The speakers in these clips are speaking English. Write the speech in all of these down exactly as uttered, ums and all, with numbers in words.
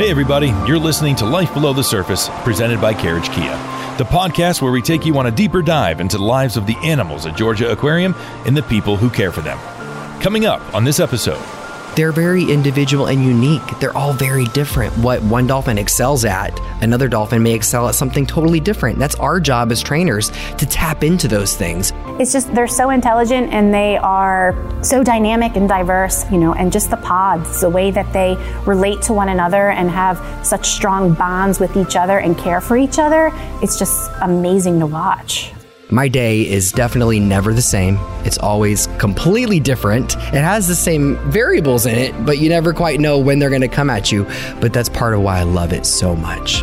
Hey everybody, you're listening to Life Below the Surface, presented by Carriage Kia, the podcast where we take you on a deeper dive into the lives of the animals at Georgia Aquarium and the people who care for them. Coming up on this episode... They're very individual and unique. They're all very different. What one dolphin excels at, another dolphin may excel at something totally different. That's our job as trainers, to tap into those things. It's just, they're so intelligent and they are so dynamic and diverse, you know, and just the pods, the way that they relate to one another and have such strong bonds with each other and care for each other. It's just amazing to watch. My day is definitely never the same. It's always completely different. It has the same variables in it, but you never quite know when they're going to come at you. But that's part of why I love it so much.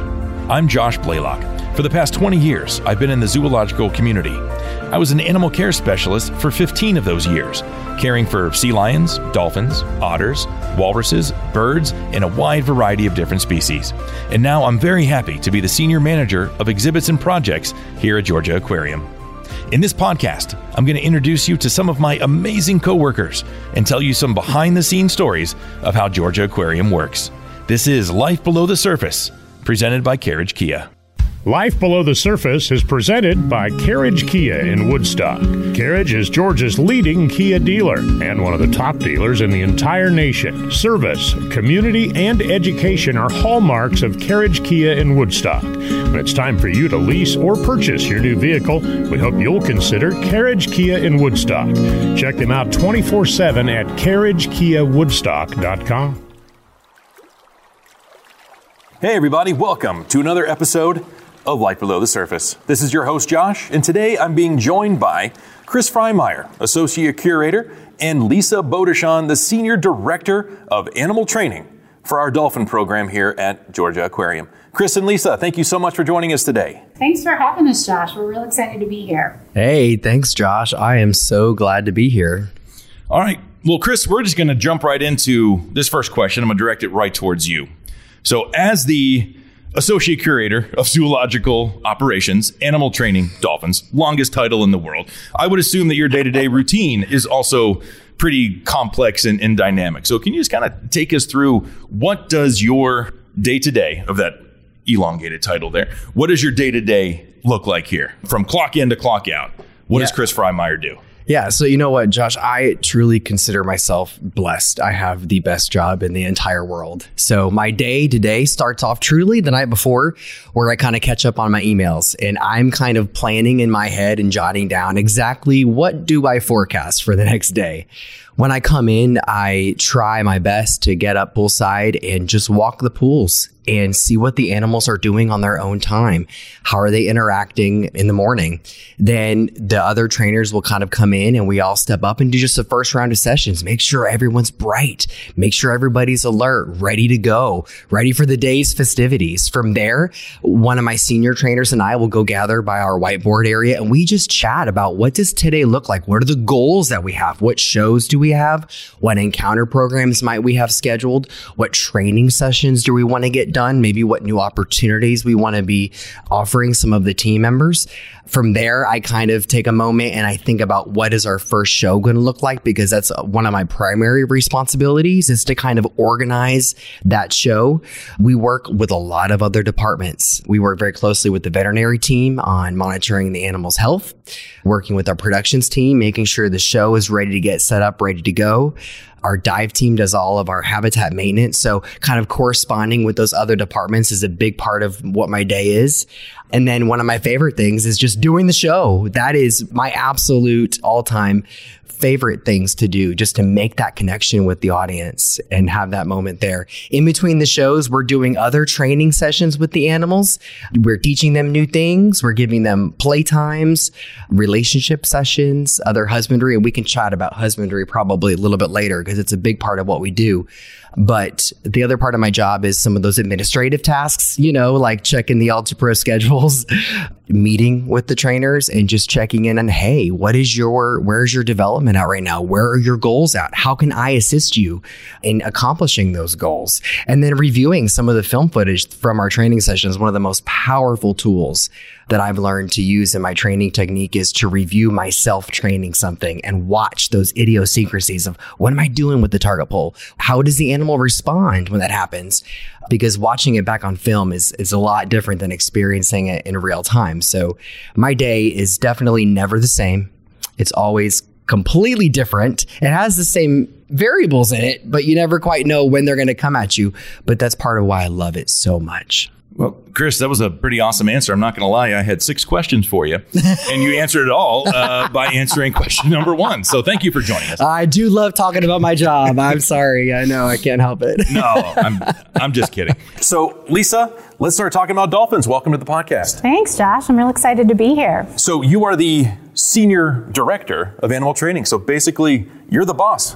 I'm Josh Blaylock. For the past twenty years, I've been in the zoological community. I was an animal care specialist for fifteen of those years, caring for sea lions, dolphins, otters, walruses, birds, and a wide variety of different species. And now I'm very happy to be the senior manager of exhibits and projects here at Georgia Aquarium. In this podcast, I'm going to introduce you to some of my amazing coworkers and tell you some behind-the-scenes stories of how Georgia Aquarium works. This is Life Below the Surface, presented by Carriage Kia. Life Below the Surface is presented by Carriage Kia in Woodstock. Carriage is Georgia's leading Kia dealer and one of the top dealers in the entire nation. Service, community, and education are hallmarks of Carriage Kia in Woodstock. When it's time for you to lease or purchase your new vehicle, we hope you'll consider Carriage Kia in Woodstock. Check them out twenty-four seven at carriage kia woodstock dot com. Hey everybody, welcome to another episode of Life Below the Surface. This is your host, Josh, and today I'm being joined by Chris Frymier, Associate Curator, and Lisa Bodechon, the Senior Director of Animal Training for our dolphin program here at Georgia Aquarium. Chris and Lisa, thank you so much for joining us today. Thanks for having us, Josh. We're real excited to be here. Hey, thanks, Josh. I am so glad to be here. All right. Well, Chris, we're just going to jump right into this first question. I'm going to direct it right towards you. So as the Associate Curator of Zoological Operations, Animal Training, Dolphins, longest title in the world, I would assume that your day-to-day routine is also pretty complex and, and dynamic. So can you just kind of take us through, what does your day-to-day of that elongated title there, what does your day-to-day look like here? From clock in to clock out, what yeah. does Chris Frymier do? Yeah. So you know what, Josh, I truly consider myself blessed. I have the best job in the entire world. So my day today starts off truly the night before, where I kind of catch up on my emails, and I'm kind of planning in my head and jotting down exactly what do I forecast for the next day. When I come in, I try my best to get up poolside and just walk the pools and see what the animals are doing on their own time. How are they interacting in the morning? Then the other trainers will kind of come in and we all step up and do just the first round of sessions. Make sure everyone's bright. Make sure everybody's alert, ready to go, ready for the day's festivities. From there, one of my senior trainers and I will go gather by our whiteboard area and we just chat about, what does today look like? What are the goals that we have? What shows do we have? What encounter programs might we have scheduled? What training sessions do we want to get done? Maybe what new opportunities we want to be offering some of the team members. From there, I kind of take a moment and I think about, what is our first show going to look like? Because that's one of my primary responsibilities, is to kind of organize that show. We work with a lot of other departments. We work very closely with the veterinary team on monitoring the animal's health, working with our productions team, making sure the show is ready to get set up, ready to go. Our dive team does all of our habitat maintenance. So kind of corresponding with those other departments is a big part of what my day is. And then one of my favorite things is just doing the show. That is my absolute all-time favorite things to do, just to make that connection with the audience and have that moment there. In between the shows, we're doing other training sessions with the animals. We're teaching them new things. We're giving them playtimes, relationship sessions, other husbandry. And we can chat about husbandry probably a little bit later because it's a big part of what we do. But the other part of my job is some of those administrative tasks, you know, like checking the Altipro schedules, meeting with the trainers and just checking in on, hey, what is your, where's your development at right now? Where are your goals at? How can I assist you in accomplishing those goals? And then reviewing some of the film footage from our training sessions. One of the most powerful tools that I've learned to use in my training technique is to review myself training something and watch those idiosyncrasies of, what am I doing with the target pole? How does the animal respond when that happens? because watching it back on film is, is a lot different than experiencing it in real time. So my day is definitely never the same. It's always completely different. It has the same variables in it, but you never quite know when they're going to come at you. But that's part of why I love it so much. Well, Chris, that was a pretty awesome answer. I'm not going to lie. I had six questions for you, and you answered it all uh, by answering question number one. So thank you for joining us. I do love talking about my job. I'm sorry. I know I can't help it. No, I'm I'm just kidding. So, Lisa, let's start talking about dolphins. Welcome to the podcast. Thanks, Josh. I'm real excited to be here. So you are the senior director of animal training. So basically, you're the boss.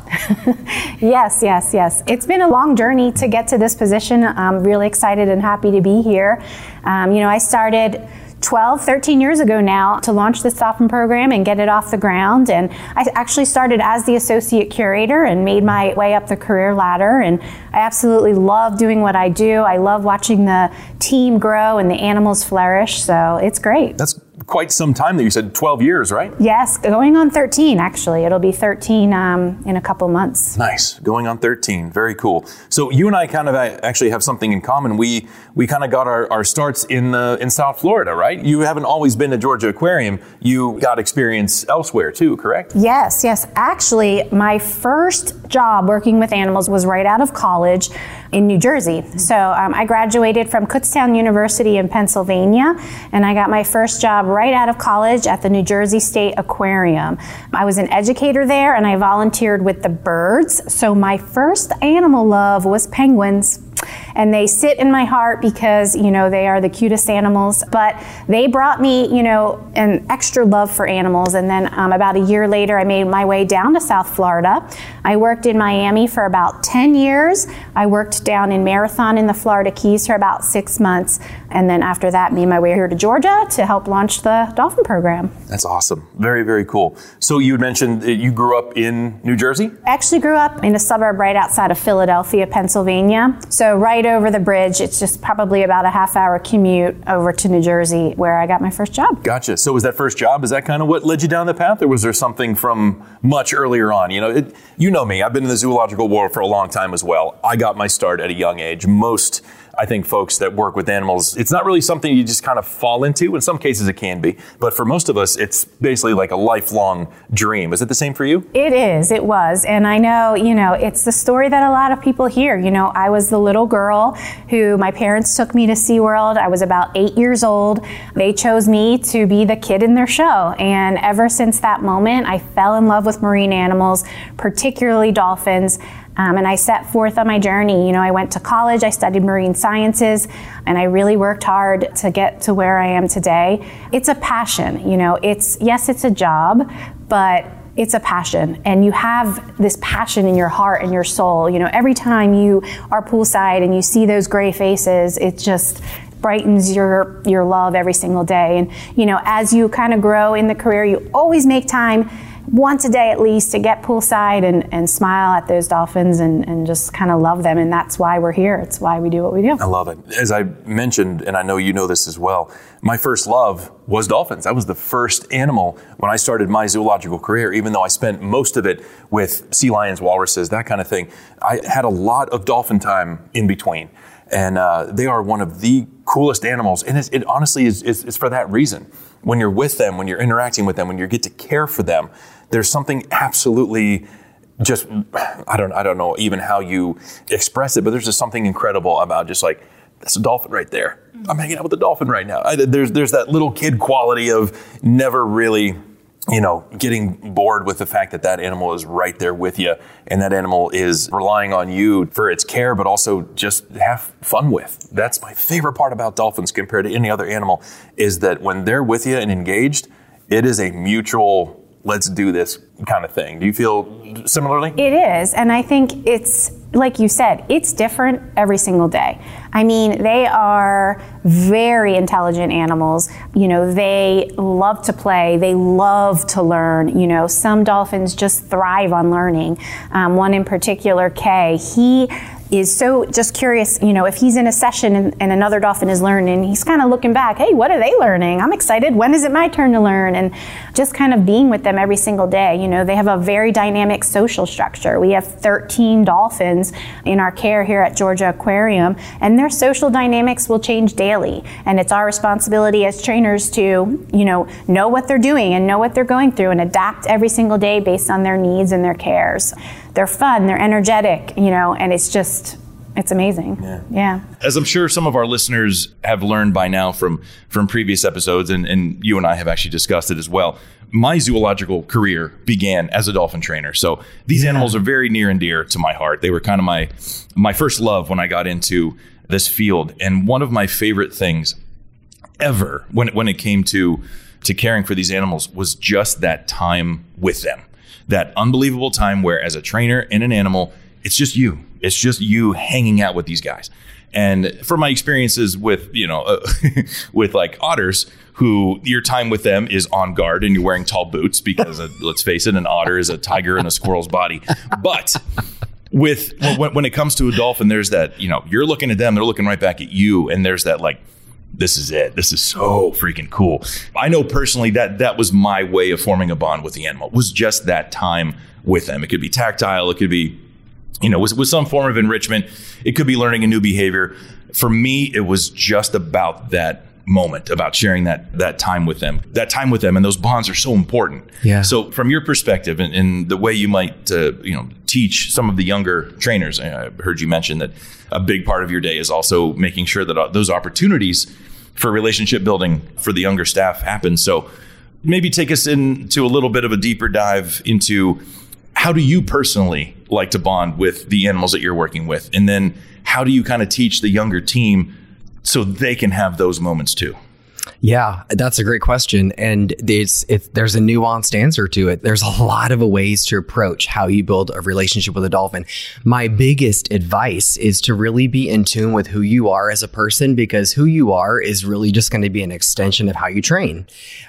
Yes, yes, yes. It's been a long journey to get to this position. I'm really excited and happy to be here. Um, you know, I started twelve, thirteen years ago now to launch this dolphin program and get it off the ground. And I actually started as the associate curator and made my way up the career ladder. And I absolutely love doing what I do. I love watching the team grow and the animals flourish. So it's great. That's quite some time that you said twelve years, right? Yes, going on thirteen, actually. It'll be thirteen um, in a couple months. Nice. Going on thirteen. Very cool. So you and I kind of actually have something in common. We we kind of got our, our starts in the, in South Florida, right? You haven't always been to Georgia Aquarium. You got experience elsewhere too, correct? Yes, yes. Actually, my first job working with animals was right out of college in New Jersey. So um, I graduated from Kutztown University in Pennsylvania, and I got my first job right out of college at the New Jersey State Aquarium. I was an educator there, and I volunteered with the birds. So my first animal love was penguins. And they sit in my heart because, you know, they are the cutest animals. But they brought me, you know, an extra love for animals. And then um, about a year later, I made my way down to South Florida. I worked in Miami for about ten years. I worked down in Marathon in the Florida Keys for about six months. And then after that, made my way here to Georgia to help launch the dolphin program. That's awesome. Very, very cool. So you mentioned that you grew up in New Jersey? I actually grew up in a suburb right outside of Philadelphia, Pennsylvania. So right over the bridge, it's just probably about a half hour commute over to New Jersey where I got my first job. Gotcha. So was that first job, is that kind of what led you down the path, or was there something from much earlier on? You know, it, you know me, I've been in the zoological world for a long time as well. I got my start at a young age. Most, I think, folks that work with animals, it's not really something you just kind of fall into. In some cases it can be, but for most of us, it's basically like a lifelong dream. Is it the same for you? It is. It was. And I know, you know, it's the story that a lot of people hear. You know, I was the little girl who my parents took me to SeaWorld. I was about eight years old. They chose me to be the kid in their show. And ever since that moment, I fell in love with marine animals, particularly dolphins. Um, and I set forth on my journey. You know, I went to college, I studied marine sciences, and I really worked hard to get to where I am today. It's a passion. You know, it's, yes, it's a job, but it's a passion, and you have this passion in your heart and your soul. You know, every time you are poolside and you see those gray faces, it just brightens your your love every single day. And, you know, as you kind of grow in the career, you always make time once a day at least to get poolside and, and smile at those dolphins and, and just kind of love them. And that's why we're here. It's why we do what we do. I love it. As I mentioned, and I know you know this as well, my first love was dolphins. That was the first animal when I started my zoological career, even though I spent most of it with sea lions, walruses, that kind of thing. I had a lot of dolphin time in between. And uh, they are one of the coolest animals. And it's, it honestly is, is, is for that reason. When you're with them, when you're interacting with them, when you get to care for them, there's something absolutely just, I don't I don't know even how you express it, but there's just something incredible about just like, that's a dolphin right there. I'm hanging out with a dolphin right now. I, there's there's that little kid quality of never really, you know, getting bored with the fact that that animal is right there with you, and that animal is relying on you for its care, but also just have fun with. That's my favorite part about dolphins compared to any other animal, is that when they're with you and engaged, it is a mutual let's do this kind of thing. Do you feel similarly? It is, and I think it's, like you said, it's different every single day. I mean, they are very intelligent animals. You know, they love to play. They love to learn. You know, some dolphins just thrive on learning. Um, one in particular, Kay, he is so just curious, you know, if he's in a session and, and another dolphin is learning, he's kind of looking back, hey, what are they learning? I'm excited. When is it my turn to learn? And just kind of being with them every single day. You know, they have a very dynamic social structure. We have thirteen dolphins in our care here at Georgia Aquarium, and their social dynamics will change daily. And it's our responsibility as trainers to, you know, know what they're doing and know what they're going through and adapt every single day based on their needs and their cares. They're fun, they're energetic, you know, and it's just, it's amazing. Yeah. yeah. As I'm sure some of our listeners have learned by now from from previous episodes, and, and you and I have actually discussed it as well, my zoological career began as a dolphin trainer. So these yeah. animals are very near and dear to my heart. They were kind of my my first love when I got into this field. And one of my favorite things ever when, when it came to, to caring for these animals was just that time with them. That unbelievable time where, as a trainer and an animal, it's just you. It's just you hanging out with these guys. And from my experiences with, you know, uh, with like otters, who your time with them is on guard and you're wearing tall boots because uh, let's face it, an otter is a tiger in a squirrel's body. But with when, when it comes to a dolphin, there's that, you know, you're looking at them, they're looking right back at you. And there's that like, this is it. This is so freaking cool. I know personally that that was my way of forming a bond with the animal, was just that time with them. It could be tactile. It could be, you know, with, with some form of enrichment. It could be learning a new behavior. For me, it was just about that moment, about sharing that that time with them. That time with them and those bonds are so important. Yeah. So from your perspective and, and the way you might, uh, you know, teach some of the younger trainers, I heard you mention that a big part of your day is also making sure that those opportunities for relationship building for the younger staff happen. So maybe take us into a little bit of a deeper dive into how do you personally like to bond with the animals that you're working with? And then how do you kind of teach the younger team so they can have those moments too? Yeah, that's a great question. And it's, it's, there's a nuanced answer to it. There's a lot of ways to approach how you build a relationship with a dolphin. My biggest advice is to really be in tune with who you are as a person, because who you are is really just going to be an extension of how you train.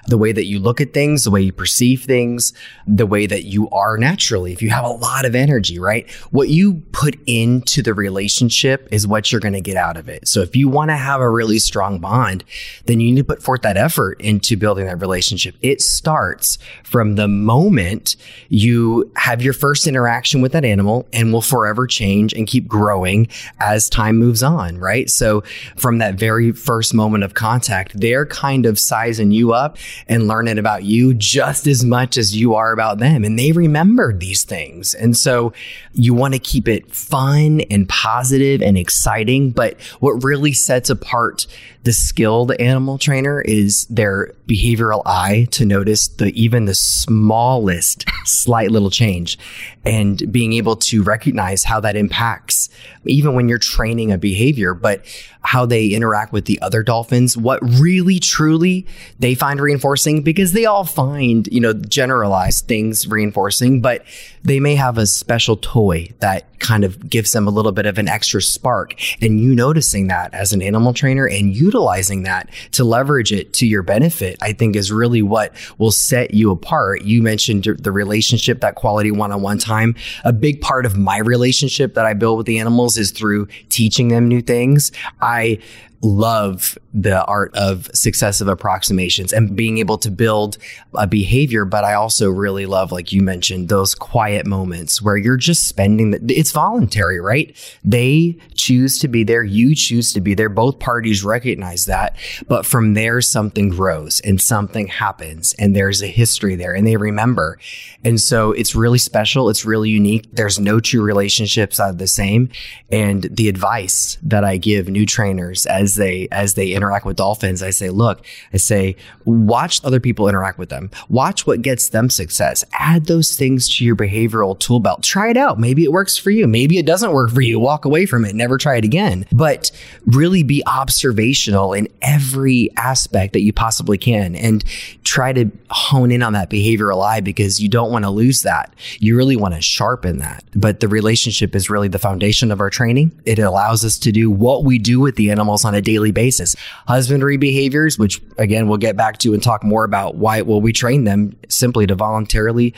The way that you look at things, the way you perceive things, the way that you are naturally. If you have a lot of energy, right? What you put into the relationship is what you're going to get out of it. So if you want to have a really strong bond, then you need to put forth that effort into building that relationship. It starts from the moment you have your first interaction with that animal and will forever change and keep growing as time moves on, right? So from that very first moment of contact, they're kind of sizing you up and learning about you just as much as you are about them. And they remember these things. And so you want to keep it fun and positive and exciting. But what really sets apart the skilled animal trainer is their behavioral eye to notice the even the smallest slight little change and being able to recognize how that impacts even when you're training a behavior, but how they interact with the other dolphins, what really truly they find reinforcing, because they all find, you know, generalized things reinforcing, but they may have a special toy that kind of gives them a little bit of an extra spark. And you noticing that as an animal trainer and utilizing that to leverage it to your benefit, I think is really what will set you apart. You mentioned the relationship, that quality one-on-one time. A big part of my relationship that I build with the animals is through teaching them new things. I love the art of successive approximations and being able to build a behavior. But I also really love, like you mentioned, those quiet moments where you're just spending, the, it's voluntary, right? They choose to be there. You choose to be there. Both parties recognize that. But from there, something grows and something happens and there's a history there and they remember. And so it's really special. It's really unique. There's no two relationships that are the same. And the advice that I give new trainers as As they as they interact with dolphins, I say, look, I say, watch other people interact with them. Watch what gets them success. Add those things to your behavioral tool belt. Try it out. Maybe it works for you. Maybe it doesn't work for you. Walk away from it. Never try it again. But really be observational in every aspect that you possibly can and try to hone in on that behavioral eye, because you don't want to lose that. You really want to sharpen that. But the relationship is really the foundation of our training. It allows us to do what we do with the animals on a daily basis. Husbandry behaviors, which again, we'll get back to and talk more about why, well, we train them simply to voluntarily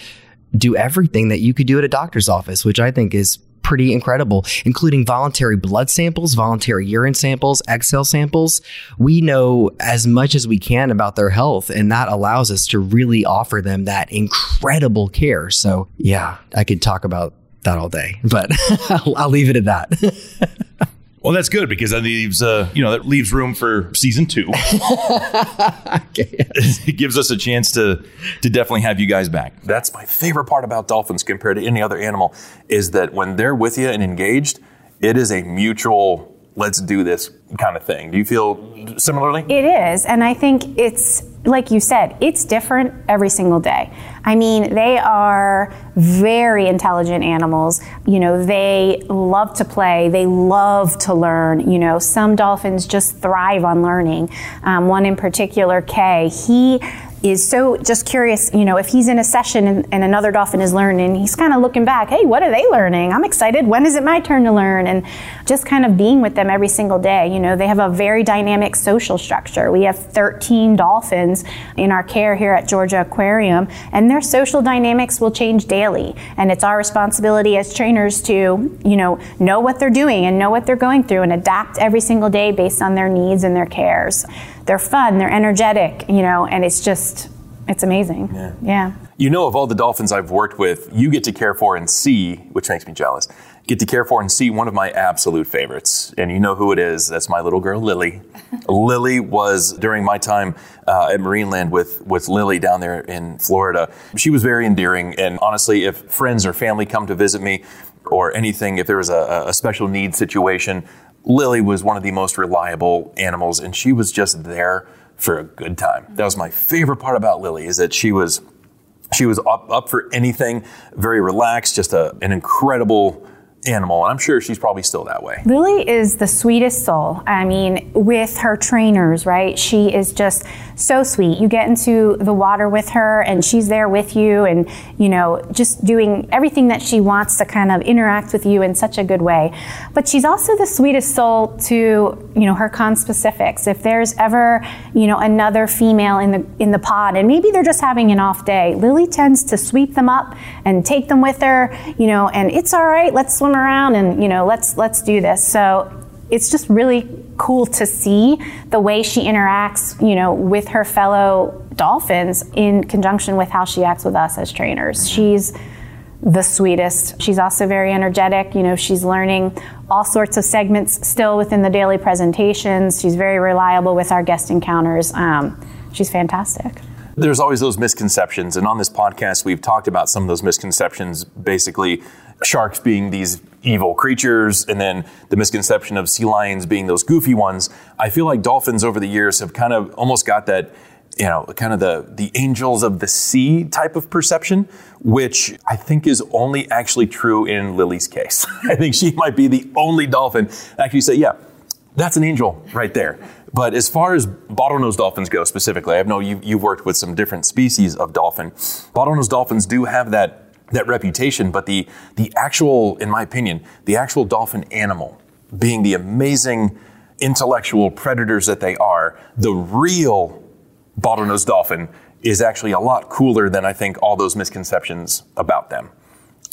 do everything that you could do at a doctor's office, which I think is pretty incredible, including voluntary blood samples, voluntary urine samples, egg cell samples. We know as much as we can about their health, and that allows us to really offer them that incredible care. So yeah, I could talk about that all day, but I'll, I'll leave it at that. Well, that's good, because that leaves, uh, you know, that leaves room for season two. It gives us a chance to to definitely have you guys back. That's my favorite part about dolphins compared to any other animal, is that when they're with you and engaged, it is a mutual let's do this kind of thing. Do you feel similarly? It is. And I think it's, like you said, it's different every single day. I mean, they are very intelligent animals. You know, they love to play. They love to learn. You know, some dolphins just thrive on learning. Um, one in particular, Kay, he is so just curious, you know, if he's in a session and, and another dolphin is learning, he's kind of looking back, hey, what are they learning? I'm excited, when is it my turn to learn? And just kind of being with them every single day. You know, they have a very dynamic social structure. We have thirteen dolphins in our care here at Georgia Aquarium, and their social dynamics will change daily. And it's our responsibility as trainers to, you know, know what they're doing and know what they're going through and adapt every single day based on their needs and their cares. They're fun, they're energetic, you know, and it's just, it's amazing. Yeah. yeah. You know, of all the dolphins I've worked with, you get to care for and see, which makes me jealous, get to care for and see one of my absolute favorites. And you know who it is. That's my little girl, Lily. Lily was, during my time uh, at Marineland with, with Lily down there in Florida, she was very endearing. And honestly, if friends or family come to visit me or anything, if there was a, a special need situation, Lily was one of the most reliable animals, and she was just there for a good time. That was my favorite part about Lily, is that she was she was up, up for anything, very relaxed, just a, an incredible animal, and I'm sure she's probably still that way. Lily is the sweetest soul. I mean, with her trainers, right? She is just so sweet. You get into the water with her and she's there with you, and, you know, just doing everything that she wants to kind of interact with you in such a good way. But she's also the sweetest soul to, you know, her conspecifics. If there's ever, you know, another female in the in the pod and maybe they're just having an off day, Lily tends to sweep them up and take them with her, you know, and it's all right, let's swim around and, you know, let's let's do this. So it's just really cool to see the way she interacts, you know, with her fellow dolphins in conjunction with how she acts with us as trainers. She's the sweetest. She's also very energetic. You know, she's learning all sorts of segments still within the daily presentations. She's very reliable with our guest encounters. Um, she's fantastic. There's always those misconceptions, and on this podcast we've talked about some of those misconceptions, basically sharks being these evil creatures, and then the misconception of sea lions being those goofy ones. I feel like dolphins over the years have kind of almost got that, you know, kind of the, the angels of the sea type of perception, which I think is only actually true in Lily's case. I think she might be the only dolphin that actually say, yeah, that's an angel right there. But as far as bottlenose dolphins go specifically, I know you've, you've worked with some different species of dolphin. Bottlenose dolphins do have that that reputation, but the the actual, in my opinion, the actual dolphin animal, being the amazing intellectual predators that they are, the real bottlenose dolphin is actually a lot cooler than I think all those misconceptions about them.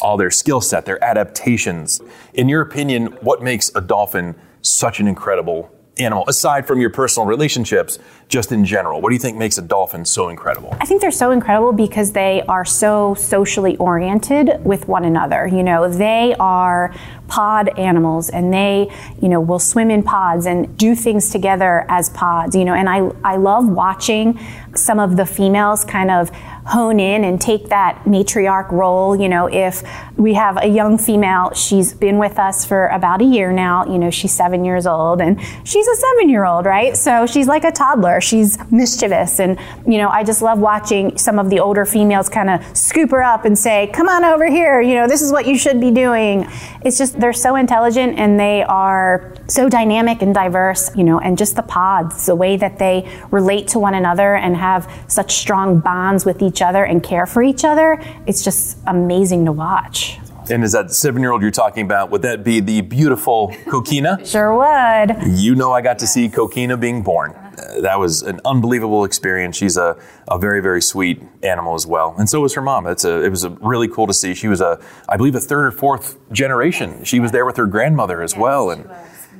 All their skill set, their adaptations. In your opinion, what makes a dolphin such an incredible animal, aside from your personal relationships, just in general? What do you think makes a dolphin so incredible? I think they're so incredible because they are so socially oriented with one another. You know, they are pod animals, and they, you know, will swim in pods and do things together as pods, you know, and I, I love watching some of the females kind of hone in and take that matriarch role. You know, if we have a young female, she's been with us for about a year now, you know, she's seven years old, and she's a seven-year-old, right? So she's like a toddler, she's mischievous, and, you know, I just love watching some of the older females kind of scoop her up and say, come on over here, you know, this is what you should be doing. It's just, they're so intelligent, and they are so dynamic and diverse, you know, and just the pods, the way that they relate to one another and have such strong bonds with each other and care for each other. It's just amazing to watch. And is that seven-year-old you're talking about, would that be the beautiful Coquina? Sure would. You know, I got to see Coquina being born. that was an unbelievable experience. She's a, a very, very sweet animal as well. And so was her mom. It's a, it was a really cool to see. She was, a, I believe, a third or fourth generation. She was there with her grandmother as yes, well. And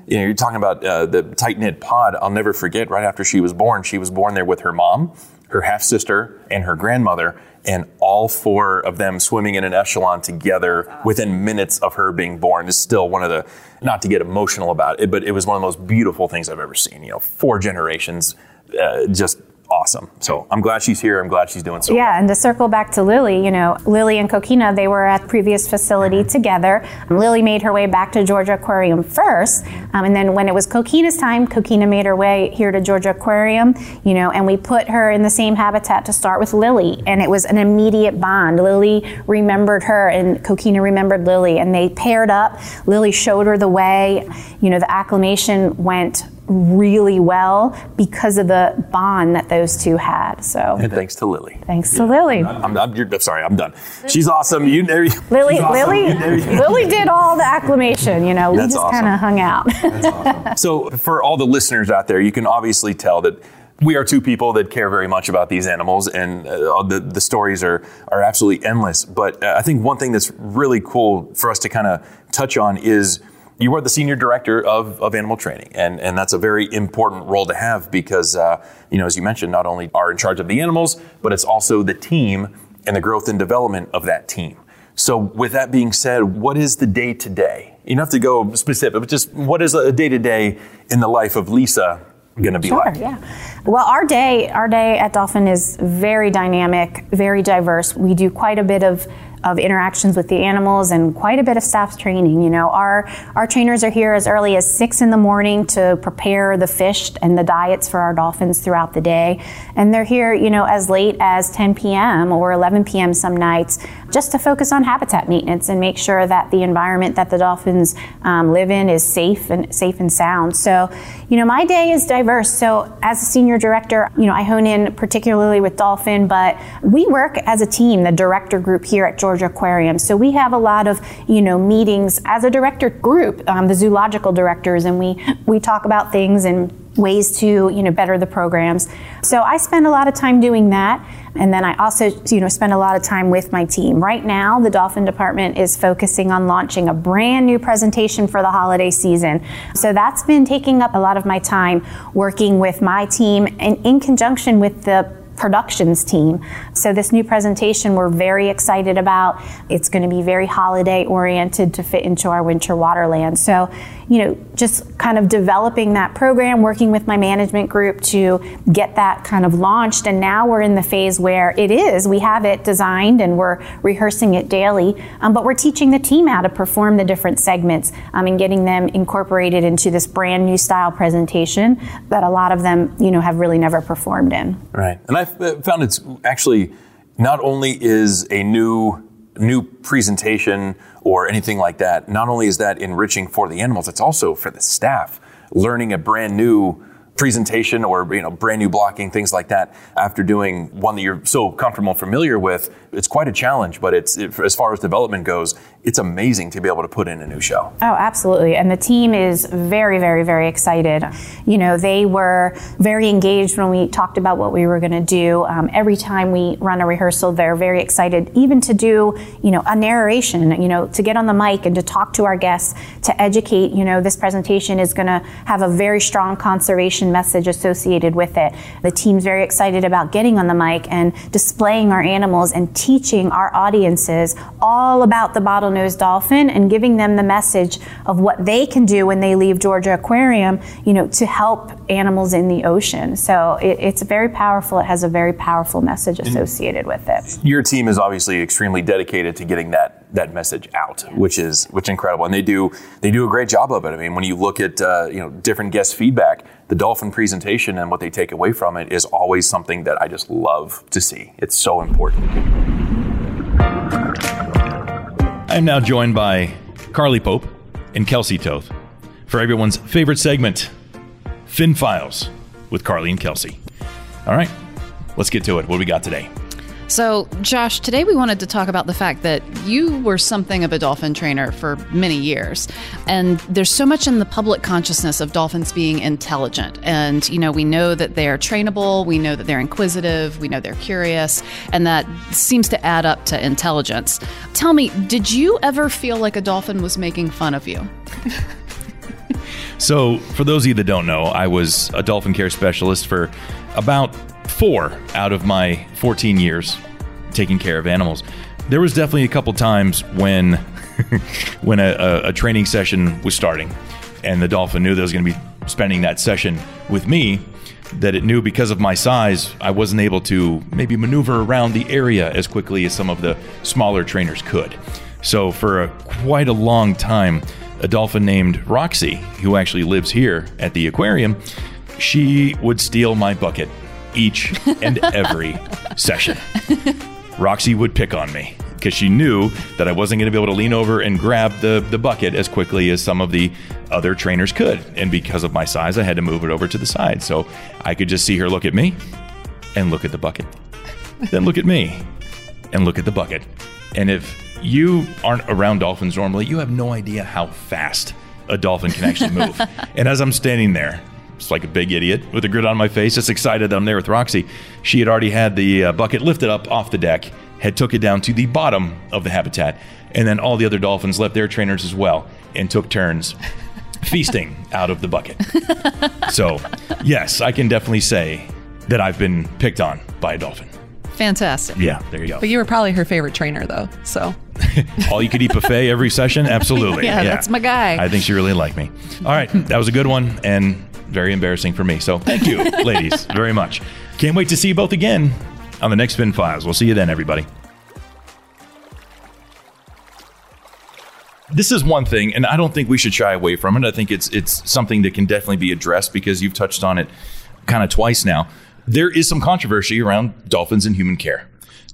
you know, you're talking about uh, the tight-knit pod. I'll never forget, right after she was born, she was born there with her mom, her half-sister, and her grandmother, and all four of them swimming in an echelon together wow. within minutes of her being born is still one of the, not to get emotional about it, but it was one of the most beautiful things I've ever seen. You know, four generations, uh, just awesome. So I'm glad she's here. I'm glad she's doing so Yeah, well. And to circle back to Lily, you know, Lily and Coquina, they were at the previous facility mm-hmm. together. Lily made her way back to Georgia Aquarium first, um, and then when it was Coquina's time, Coquina made her way here to Georgia Aquarium, you know, and we put her in the same habitat to start with Lily, and it was an immediate bond. Lily remembered her, and Coquina remembered Lily, and they paired up. Lily showed her the way. You know, the acclimation went really well because of the bond that those two had. So and thanks to Lily. Thanks yeah. to Lily. I'm, I'm, I'm sorry, I'm done. She's awesome. You never, Lily, she's awesome. Lily, you Lily did all the acclimation. You know, we That's just awesome. Kind of hung out. That's awesome. So for all the listeners out there, you can obviously tell that we are two people that care very much about these animals, and uh, the the stories are are absolutely endless. But uh, I think one thing that's really cool for us to kind of touch on is. You are the senior director of, of animal training, and, and that's a very important role to have because, uh, you know, as you mentioned, not only are in charge of the animals, but it's also the team and the growth and development of that team. So with that being said, what is the day-to-day? You don't have to go specific, but just what is a day-to-day in the life of Lisa going to be sure, like? Sure, yeah. Well, our day, our day at Dolphin is very dynamic, very diverse. We do quite a bit of of interactions with the animals and quite a bit of staff training. You know, our our trainers are here as early as six in the morning to prepare the fish and the diets for our dolphins throughout the day. And they're here, you know, as late as ten p.m. or eleven p.m. some nights just to focus on habitat maintenance and make sure that the environment that the dolphins um, live in is safe and safe and sound. So, you know, my day is diverse. So as a senior director, you know, I hone in particularly with dolphin, but we work as a team, the director group here at Georgia Georgia Aquarium. So we have a lot of, you know, meetings as a director group, um, the zoological directors, and we, we talk about things and ways to, you know, better the programs. So I spend a lot of time doing that. And then I also, you know, spend a lot of time with my team. Right now, the Dolphin Department is focusing on launching a brand new presentation for the holiday season. So that's been taking up a lot of my time working with my team and in conjunction with the productions team. So this new presentation we're very excited about. It's going to be very holiday oriented to fit into our winter waterland. So, you know, just kind of developing that program, working with my management group to get that kind of launched. And now we're in the phase where it is, we have it designed and we're rehearsing it daily, um, but we're teaching the team how to perform the different segments um, and getting them incorporated into this brand new style presentation that a lot of them, you know, have really never performed in. Right. And I found it's actually not only is a new new presentation or anything like that, not only is that enriching for the animals, it's also for the staff learning a brand new presentation or, you know, brand new blocking, things like that. After doing one that you're so comfortable and familiar with, it's quite a challenge, but it's it, as far as development goes, it's amazing to be able to put in a new show. Oh, absolutely. And the team is very, very, very excited. You know, they were very engaged when we talked about what we were going to do. Um, every time we run a rehearsal, they're very excited, even to do, you know, a narration, you know, to get on the mic and to talk to our guests, to educate. You know, this presentation is going to have a very strong conservation message associated with it. The team's very excited about getting on the mic and displaying our animals and teaching our audiences all about the bottlenose dolphin and giving them the message of what they can do when they leave Georgia Aquarium, you know, to help animals in the ocean. So it, it's very powerful. It has a very powerful message associated with it. Your team is obviously extremely dedicated to getting that that message out, yeah. which is which is incredible. And they do they do a great job of it. I mean, when you look at uh, you know, different guest feedback, the dolphin presentation and what they take away from it is always something that I just love to see. It's so important. I'm now joined by Carly Pope and Kelsey Toth for everyone's favorite segment, Fin Files with Carly and Kelsey. All right, let's get to it. What do we got today? So, Josh, today we wanted to talk about the fact that you were something of a dolphin trainer for many years. And there's so much in the public consciousness of dolphins being intelligent. And, you know, we know that they're trainable. We know that they're inquisitive. We know they're curious. And that seems to add up to intelligence. Tell me, did you ever feel like a dolphin was making fun of you? So, for those of you that don't know, I was a dolphin care specialist for about four out of my fourteen years taking care of animals. There was definitely a couple times when when a, a, a training session was starting and the dolphin knew that I was going to be spending that session with me, that it knew because of my size, I wasn't able to maybe maneuver around the area as quickly as some of the smaller trainers could. So for a, quite a long time, a dolphin named Roxy, who actually lives here at the aquarium, she would steal my bucket each and every session. Roxy would pick on me because she knew that I wasn't going to be able to lean over and grab the, the bucket as quickly as some of the other trainers could. And because of my size, I had to move it over to the side. So I could just see her look at me and look at the bucket, then look at me and look at the bucket. And if you aren't around dolphins normally, you have no idea how fast a dolphin can actually move. And as I'm standing there, it's like a big idiot with a grin on my face, just excited that I'm there with Roxy. She had already had the uh, bucket lifted up off the deck, had took it down to the bottom of the habitat, and then all the other dolphins left their trainers as well and took turns feasting out of the bucket. So, yes, I can definitely say that I've been picked on by a dolphin. Fantastic. Yeah, there you go. But you were probably her favorite trainer, though, so... All you could eat buffet every session? Absolutely. yeah, yeah, that's my guy. I think she really liked me. All right, that was a good one, and... very embarrassing for me. So thank you, ladies, very much. Can't wait to see you both again on the next Fin Files. We'll see you then, everybody. This is one thing, and I don't think we should shy away from it. I think it's it's something that can definitely be addressed because you've touched on it kind of twice now. There is some controversy around dolphins in human care.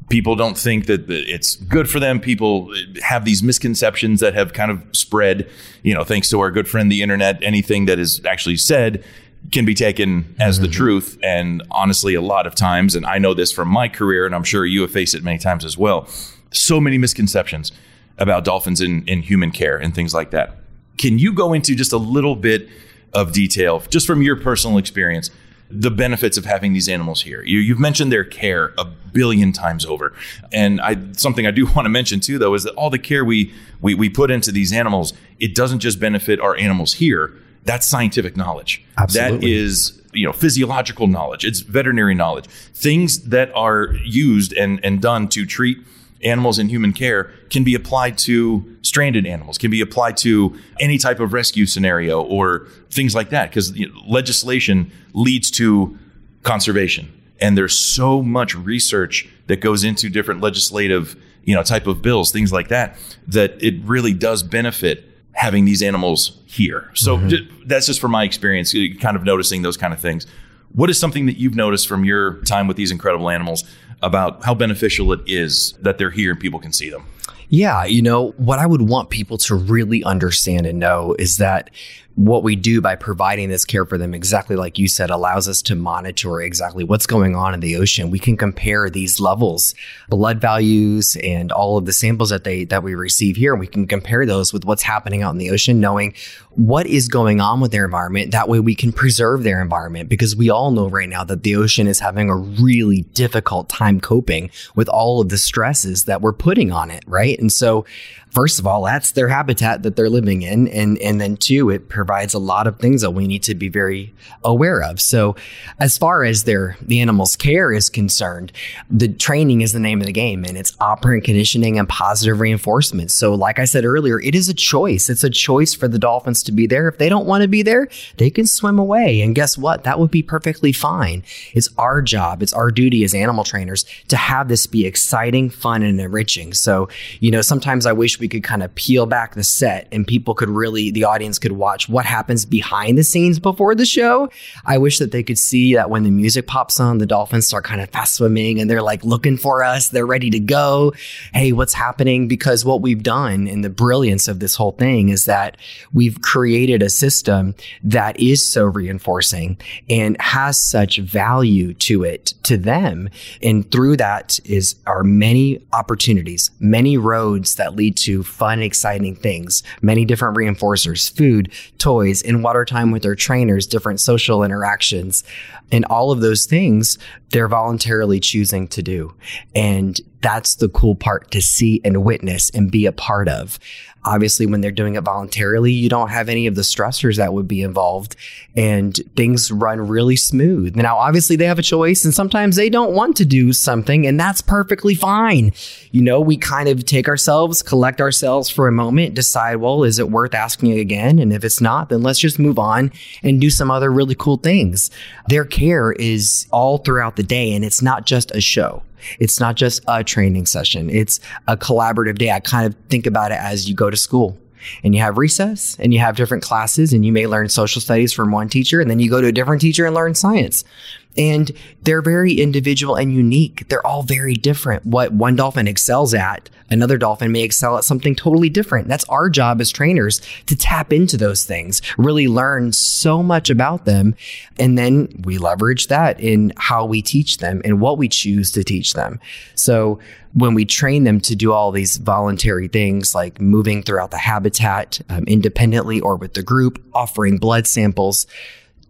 People don't think that it's good for them. People have these misconceptions that have kind of spread, you know, thanks to our good friend, the internet. Anything that is actually said can be taken as mm-hmm. the truth. And honestly, a lot of times, and I know this from my career, and I'm sure you have faced it many times as well, so many misconceptions about dolphins in, in human care and things like that. Can you go into just a little bit of detail, just from your personal experience, the benefits of having these animals here? You, you've mentioned their care a billion times over. And I, something I do want to mention too, though, is that all the care we, we we put into these animals, it doesn't just benefit our animals here. That's scientific knowledge. Absolutely. That is, you know, physiological knowledge. It's veterinary knowledge. Things that are used and, and done to treat animals in human care can be applied to stranded animals, can be applied to any type of rescue scenario or things like that, because you know, legislation leads to conservation. And there's so much research that goes into different legislative, you know, type of bills, things like that, that it really does benefit having these animals here. So mm-hmm. j- that's just from my experience, kind of noticing those kind of things. What is something that you've noticed from your time with these incredible animals about how beneficial it is that they're here and people can see them? Yeah, you know, what I would want people to really understand and know is that what we do by providing this care for them, exactly like you said, allows us to monitor exactly what's going on in the ocean. We can compare these levels, blood values, and all of the samples that they that we receive here. And we can compare those with what's happening out in the ocean, knowing what is going on with their environment. That way we can preserve their environment, because we all know right now that the ocean is having a really difficult time coping with all of the stresses that we're putting on it, right? And so first of all, that's their habitat that they're living in. And, and then two, it provides a lot of things that we need to be very aware of. So as far as their the animal's care is concerned, the training is the name of the game, and it's operant conditioning and positive reinforcement. So like I said earlier, it is a choice. It's a choice for the dolphins to be there. If they don't want to be there, they can swim away. And guess what? That would be perfectly fine. It's our job. It's our duty as animal trainers to have this be exciting, fun, and enriching. So, you know, sometimes I wish we we could kind of peel back the set and people could really, the audience could watch what happens behind the scenes before the show. I wish that they could see that when the music pops on, the dolphins start kind of fast swimming and they're like looking for us. They're ready to go. Hey, what's happening? Because what we've done and the brilliance of this whole thing is that we've created a system that is so reinforcing and has such value to it, to them. And through that is are many opportunities, many roads that lead to fun, exciting things, many different reinforcers, food, toys, in water time with their trainers, different social interactions. And all of those things, they're voluntarily choosing to do. And that's the cool part to see and witness and be a part of. Obviously, when they're doing it voluntarily, you don't have any of the stressors that would be involved and things run really smooth. Now, obviously, they have a choice and sometimes they don't want to do something and that's perfectly fine. You know, we kind of take ourselves, collect ourselves for a moment, decide, well, is it worth asking again? And if it's not, then let's just move on and do some other really cool things. Their care is all throughout the day and it's not just a show. It's not just a training session. It's a collaborative day. I kind of think about it as you go to school and you have recess and you have different classes and you may learn social studies from one teacher and then you go to a different teacher and learn science. And they're very individual and unique. They're all very different. What one dolphin excels at, another dolphin may excel at something totally different. That's our job as trainers to tap into those things, really learn so much about them. And then we leverage that in how we teach them and what we choose to teach them. So when we train them to do all these voluntary things like moving throughout the habitat um, independently or with the group, offering blood samples,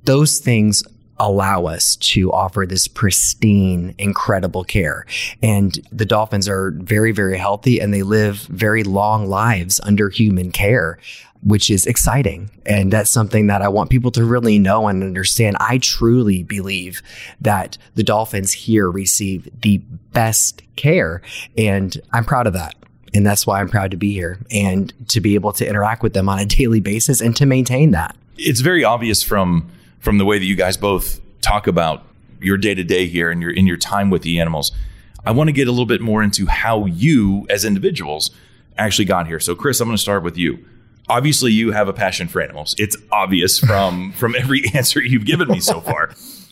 those things allow us to offer this pristine, incredible care. And the dolphins are very, very healthy and they live very long lives under human care, which is exciting. And that's something that I want people to really know and understand. I truly believe that the dolphins here receive the best care. And I'm proud of that. And that's why I'm proud to be here and to be able to interact with them on a daily basis and to maintain that. It's very obvious from from the way that you guys both talk about your day-to-day here and your in your time with the animals. I want to get a little bit more into how you as individuals actually got here. So Chris, I'm going to start with you. Obviously, you have a passion for animals. It's obvious from, from every answer you've given me so far.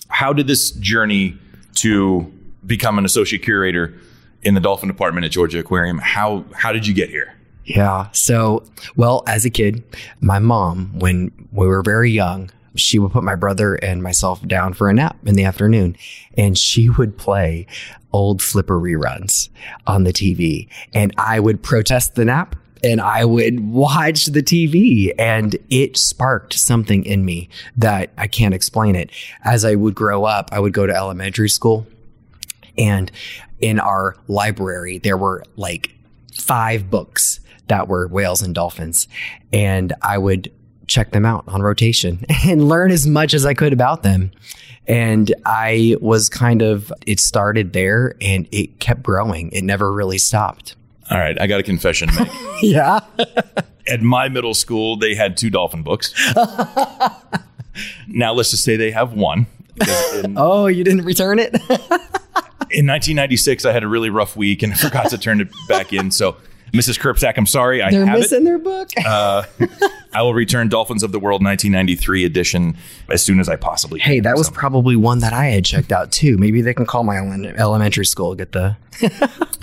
How did this journey to become an associate curator in the dolphin department at Georgia Aquarium, how how did you get here? Yeah, so, well, as a kid, my mom, when we were very young, she would put my brother and myself down for a nap in the afternoon, and she would play old Flipper reruns on the T V. And I would protest the nap and I would watch the T V, and it sparked something in me that I can't explain it. As I would grow up, I would go to elementary school, and in our library, there were like five books that were whales and dolphins. And I would check them out on rotation and learn as much as I could about them. And I was kind of, it started there and it kept growing. It never really stopped. All right. I got a confession to make. Yeah. At my middle school, they had two dolphin books. Now let's just say they have one. In, oh, you didn't return it? In nineteen ninety-six, I had a really rough week and forgot to turn it back in. So Missus Kirpstack, I'm sorry. I They're have missing it. Their book. uh, I will return Dolphins of the World nineteen ninety-three edition as soon as I possibly can. Hey, that was something. Probably one that I had checked out, too. Maybe they can call my elementary school, get the...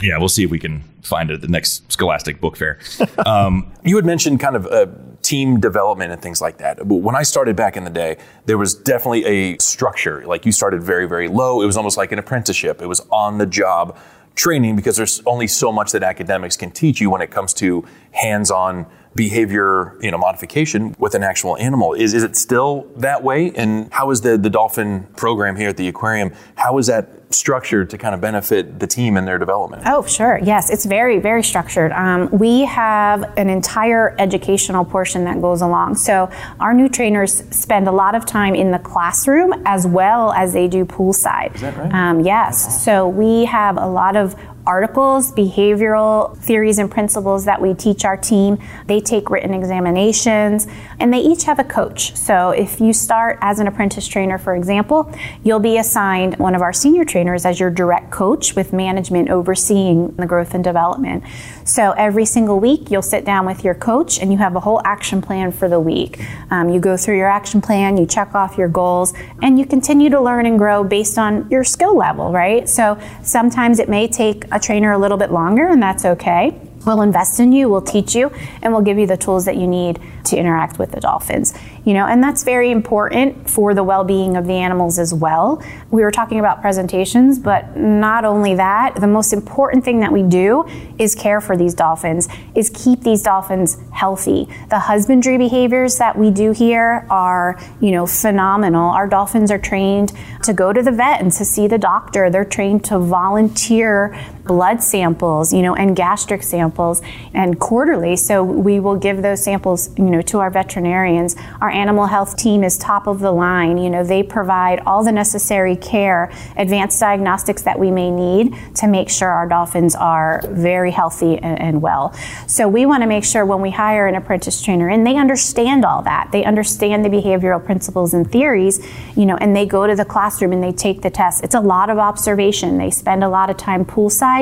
Yeah, we'll see if we can find it at the next Scholastic Book Fair. Um, you had mentioned kind of uh, team development and things like that. When I started back in the day, there was definitely a structure. Like, you started very, very low. It was almost like an apprenticeship. It was on the job training, because there's only so much that academics can teach you when it comes to hands-on behavior, you know, modification with an actual animal. Is is it still that way? And how is the, the dolphin program here at the aquarium, how is that structured to kind of benefit the team and their development? Oh, sure. Yes, it's very, very structured. Um, we have an entire educational portion that goes along. So our new trainers spend a lot of time in the classroom as well as they do poolside. Is that right? Um, yes. So we have a lot of articles, behavioral theories and principles that we teach our team. They take written examinations, and they each have a coach. So if you start as an apprentice trainer, for example, you'll be assigned one of our senior trainers as your direct coach, with management overseeing the growth and development. So every single week, you'll sit down with your coach and you have a whole action plan for the week. Um, you go through your action plan, you check off your goals, and you continue to learn and grow based on your skill level, right? So sometimes it may take a trainer a little bit longer, and that's okay. We'll invest in you, we'll teach you, and we'll give you the tools that you need to interact with the dolphins. You know, and that's very important for the well-being of the animals as well. We were talking about presentations, but not only that, the most important thing that we do is care for these dolphins, is keep these dolphins healthy. The husbandry behaviors that we do here are, you know, phenomenal. Our dolphins are trained to go to the vet and to see the doctor. They're trained to volunteer blood samples, you know, and gastric samples, and quarterly. So we will give those samples, you know, to our veterinarians. Our animal health team is top of the line. You know, they provide all the necessary care, advanced diagnostics that we may need to make sure our dolphins are very healthy and, and well. So we want to make sure when we hire an apprentice trainer, and they understand all that, they understand the behavioral principles and theories, you know, and they go to the classroom and they take the test. It's a lot of observation. They spend a lot of time poolside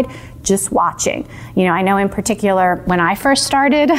just watching. You know, I know in particular when I first started,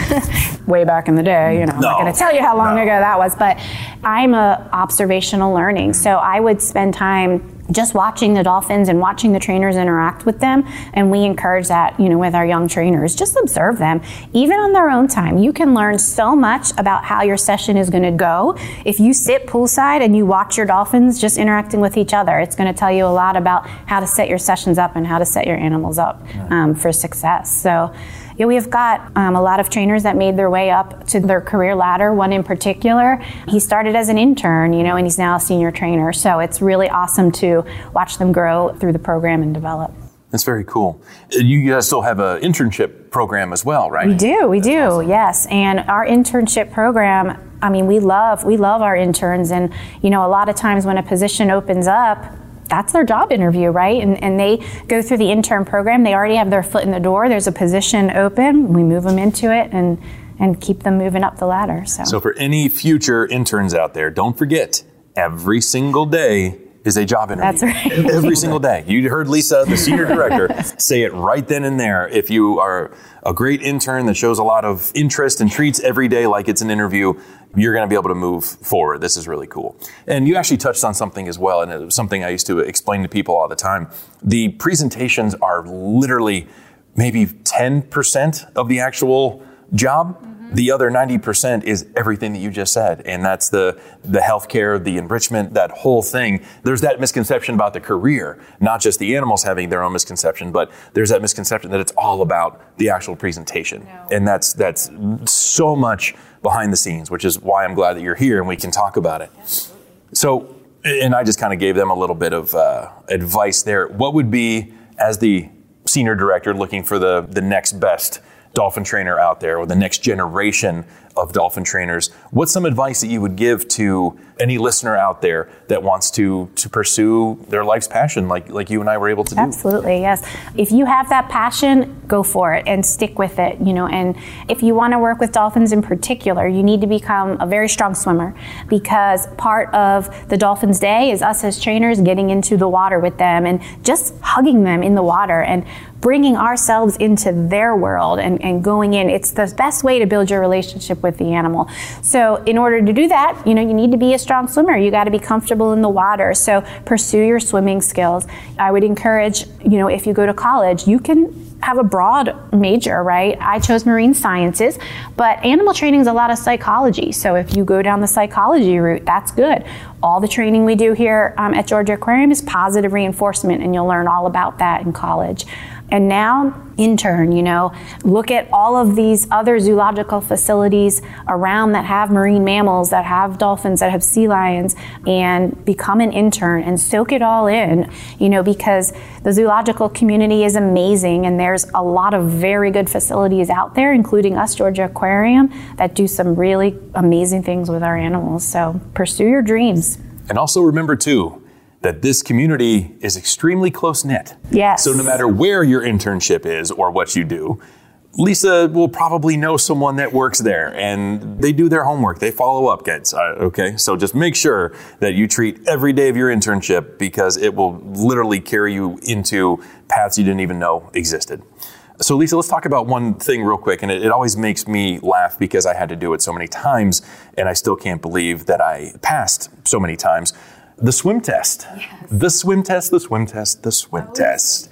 way back in the day, you know, no. I'm not going to tell you how long no. ago that was, but I'm a observational learning. So I would spend time just watching the dolphins and watching the trainers interact with them. And we encourage that, you know, with our young trainers, just observe them. Even on their own time, you can learn so much about how your session is going to go. If you sit poolside and you watch your dolphins just interacting with each other, it's going to tell you a lot about how to set your sessions up and how to set your animals up um, for success. So yeah, we have got um, a lot of trainers that made their way up to their career ladder. One in particular, he started as an intern, you know, and he's now a senior trainer. So it's really awesome to watch them grow through the program and develop. That's very cool. You guys still have an internship program as well, right? We do, we That's do, awesome. Yes. And our internship program, I mean, we love, we love our interns. And, you know, a lot of times when a position opens up, that's their job interview, right? And and they go through the intern program. They already have their foot in the door. There's a position open. We move them into it and, and keep them moving up the ladder. So. so for any future interns out there, don't forget, every single day is a job interview. That's right. Every single day. You heard Lisa, the senior director, say it right then and there. If you are a great intern that shows a lot of interest and treats every day like it's an interview, you're going to be able to move forward. This is really cool. And you actually touched on something as well, and it was something I used to explain to people all the time. The presentations are literally maybe ten percent of the actual job. Mm-hmm. The other ninety percent is everything that you just said, and that's the, the healthcare, the enrichment, that whole thing. There's that misconception about the career, not just the animals having their own misconception, but there's that misconception that it's all about the actual presentation. No. And that's that's so much behind the scenes, which is why I'm glad that you're here and we can talk about it. Absolutely. So, and I just kind of gave them a little bit of uh, advice there. What would be, as the senior director looking for the, the next best dolphin trainer out there, or the next generation of dolphin trainers, what's some advice that you would give to any listener out there that wants to to pursue their life's passion like like you and I were able to do? Absolutely, yes. If you have that passion, go for it and stick with it, you know. And if you want to work with dolphins in particular, you need to become a very strong swimmer, because part of the dolphins' day is us as trainers getting into the water with them and just hugging them in the water and bringing ourselves into their world and, and going in. It's the best way to build your relationship with the animal. So in order to do that, you know, you need to be a strong swimmer. You got to be comfortable in the water. So pursue your swimming skills. I would encourage, you know, if you go to college, you can have a broad major, right? I chose marine sciences, but animal training is a lot of psychology. So if you go down the psychology route, that's good. All the training we do here um, at Georgia Aquarium is positive reinforcement, and you'll learn all about that in college. And now, intern, you know, look at all of these other zoological facilities around that have marine mammals, that have dolphins, that have sea lions, and become an intern and soak it all in, you know, because the zoological community is amazing, and there's a lot of very good facilities out there, including us, Georgia Aquarium, that do some really amazing things with our animals. So pursue your dreams. And also remember, too, that this community is extremely close-knit. Yes. So no matter where your internship is or what you do, Lisa will probably know someone that works there, and they do their homework. They follow up, kids. Uh, okay, so just make sure that you treat every day of your internship, because it will literally carry you into paths you didn't even know existed. So Lisa, let's talk about one thing real quick, and it, it always makes me laugh because I had to do it so many times, and I still can't believe that I passed so many times. The swim test. Yes. The swim test, the swim test, the swim oh. test.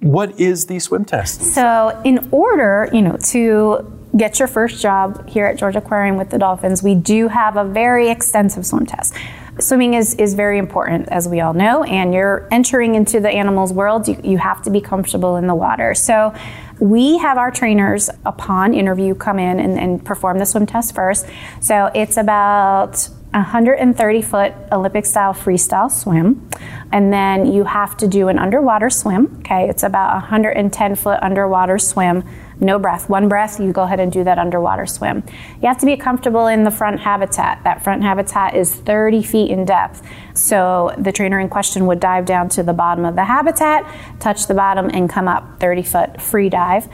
What is the swim test? So in order, you know, to get your first job here at Georgia Aquarium with the dolphins, we do have a very extensive swim test. Swimming is, is very important, as we all know, and you're entering into the animals' world. You, you have to be comfortable in the water. So we have our trainers, upon interview, come in and, and perform the swim test first. So it's about one hundred thirty foot Olympic style freestyle swim. And then you have to do an underwater swim. Okay, it's about one hundred ten foot underwater swim. No breath, one breath, you go ahead and do that underwater swim. You have to be comfortable in the front habitat. That front habitat is thirty feet in depth. So the trainer in question would dive down to the bottom of the habitat, touch the bottom, and come up thirty foot free dive.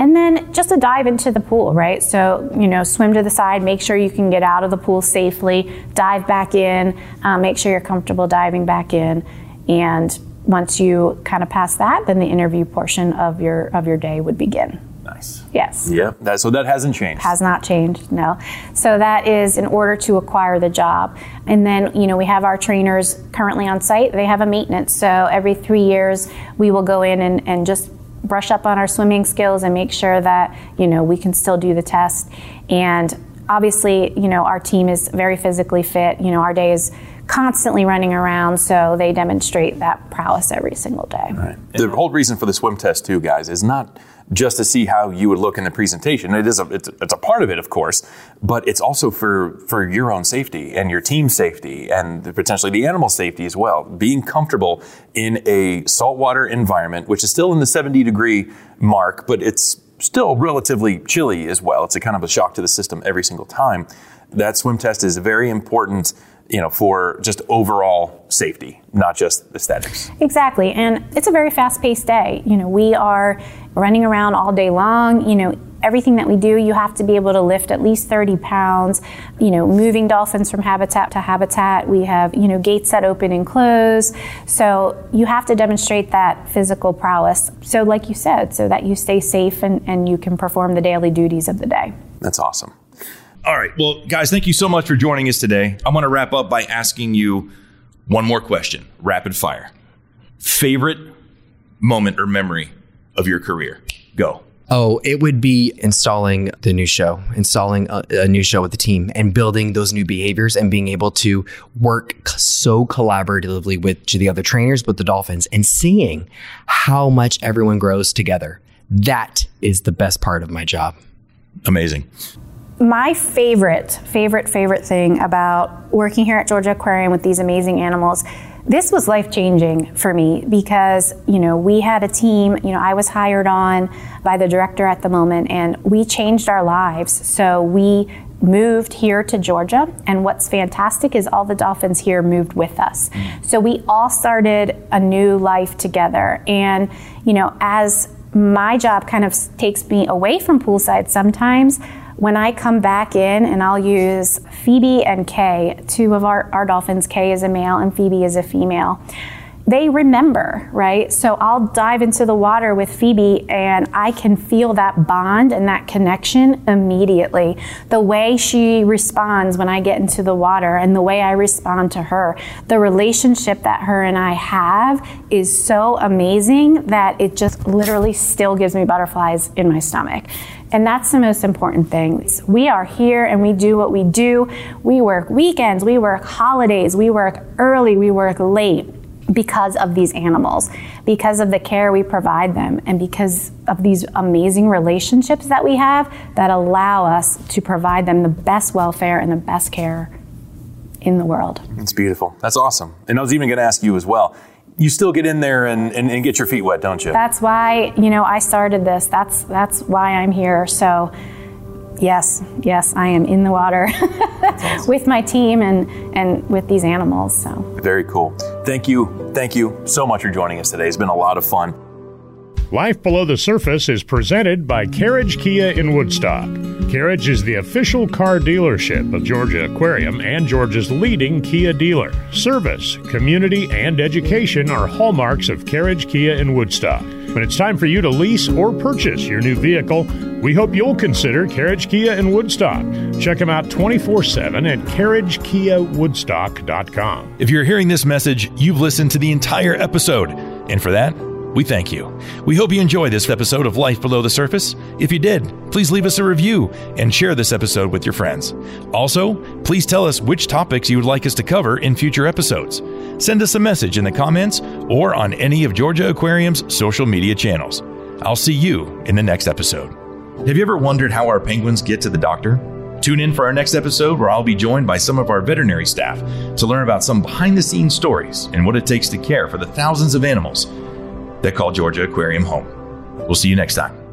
And then just to dive into the pool, right? So, you know, swim to the side, make sure you can get out of the pool safely, dive back in, um, make sure you're comfortable diving back in. And once you kind of pass that, then the interview portion of your of your day would begin. Nice. Yes. Yeah, that, so that hasn't changed. Has not changed, no. So that is in order to acquire the job. And then, you know, we have our trainers currently on site. They have a maintenance. So every three years we will go in and, and just brush up on our swimming skills and make sure that, you know, we can still do the test. And obviously, you know, our team is very physically fit. You know, our day is constantly running around, so they demonstrate that prowess every single day. Right. The whole reason for the swim test too, guys, is not just to see how you would look in the presentation. It is a, it's, it's a part of it, of course, but it's also for, for your own safety and your team's safety and potentially the animal safety as well. Being comfortable in a saltwater environment, which is still in the seventy degree mark, but it's still relatively chilly as well. It's a kind of a shock to the system every single time. That swim test is very important, you know, for just overall safety, not just aesthetics. Exactly, and it's a very fast-paced day. You know, we are running around all day long. You know, everything that we do, you have to be able to lift at least thirty pounds. You know, moving dolphins from habitat to habitat. We have, you know, gates that open and close. So you have to demonstrate that physical prowess. So like you said, so that you stay safe and, and you can perform the daily duties of the day. That's awesome. All right. Well, guys, thank you so much for joining us today. I want to wrap up by asking you one more question. Rapid fire. Favorite moment or memory of your career? Go. Oh, it would be installing the new show, installing a, a new show with the team and building those new behaviors and being able to work so collaboratively with the other trainers, with the dolphins, and seeing how much everyone grows together. That is the best part of my job. Amazing. My favorite, favorite, favorite thing about working here at Georgia Aquarium with these amazing animals, this was life-changing for me because, you know, we had a team, you know, I was hired on by the director at the moment, and we changed our lives. So we moved here to Georgia, and what's fantastic is all the dolphins here moved with us. Mm-hmm. So we all started a new life together. And, you know, as my job kind of takes me away from poolside sometimes, when I come back in, and I'll use Phoebe and Kay, two of our, our dolphins, Kay is a male and Phoebe is a female. They remember, right? So I'll dive into the water with Phoebe and I can feel that bond and that connection immediately. The way she responds when I get into the water and the way I respond to her, the relationship that her and I have is so amazing that it just literally still gives me butterflies in my stomach. And that's the most important thing. We are here and we do what we do. We work weekends, we work holidays, we work early, we work late because of these animals, because of the care we provide them, and because of these amazing relationships that we have that allow us to provide them the best welfare and the best care in the world. It's beautiful. That's awesome. And I was even going to ask you as well. You still get in there and, and, and get your feet wet, don't you? That's why, you know, I started this. That's that's why I'm here. So, yes, yes, I am in the water awesome. With my team and, and with these animals. So very cool. Thank you. Thank you so much for joining us today. It's been a lot of fun. Life Below the Surface is presented by Carriage Kia in Woodstock. Carriage is the official car dealership of Georgia Aquarium and Georgia's leading Kia dealer. Service, community, and education are hallmarks of Carriage Kia in Woodstock. When it's time for you to lease or purchase your new vehicle, we hope you'll consider Carriage Kia in Woodstock. Check them out twenty-four seven at carriage kia woodstock dot com. If you're hearing this message, you've listened to the entire episode, and for that, we thank you. We hope you enjoyed this episode of Life Below the Surface. If you did, please leave us a review and share this episode with your friends. Also, please tell us which topics you would like us to cover in future episodes. Send us a message in the comments or on any of Georgia Aquarium's social media channels. I'll see you in the next episode. Have you ever wondered how our penguins get to the doctor? Tune in for our next episode where I'll be joined by some of our veterinary staff to learn about some behind-the-scenes stories and what it takes to care for the thousands of animals that call Georgia Aquarium home. We'll see you next time.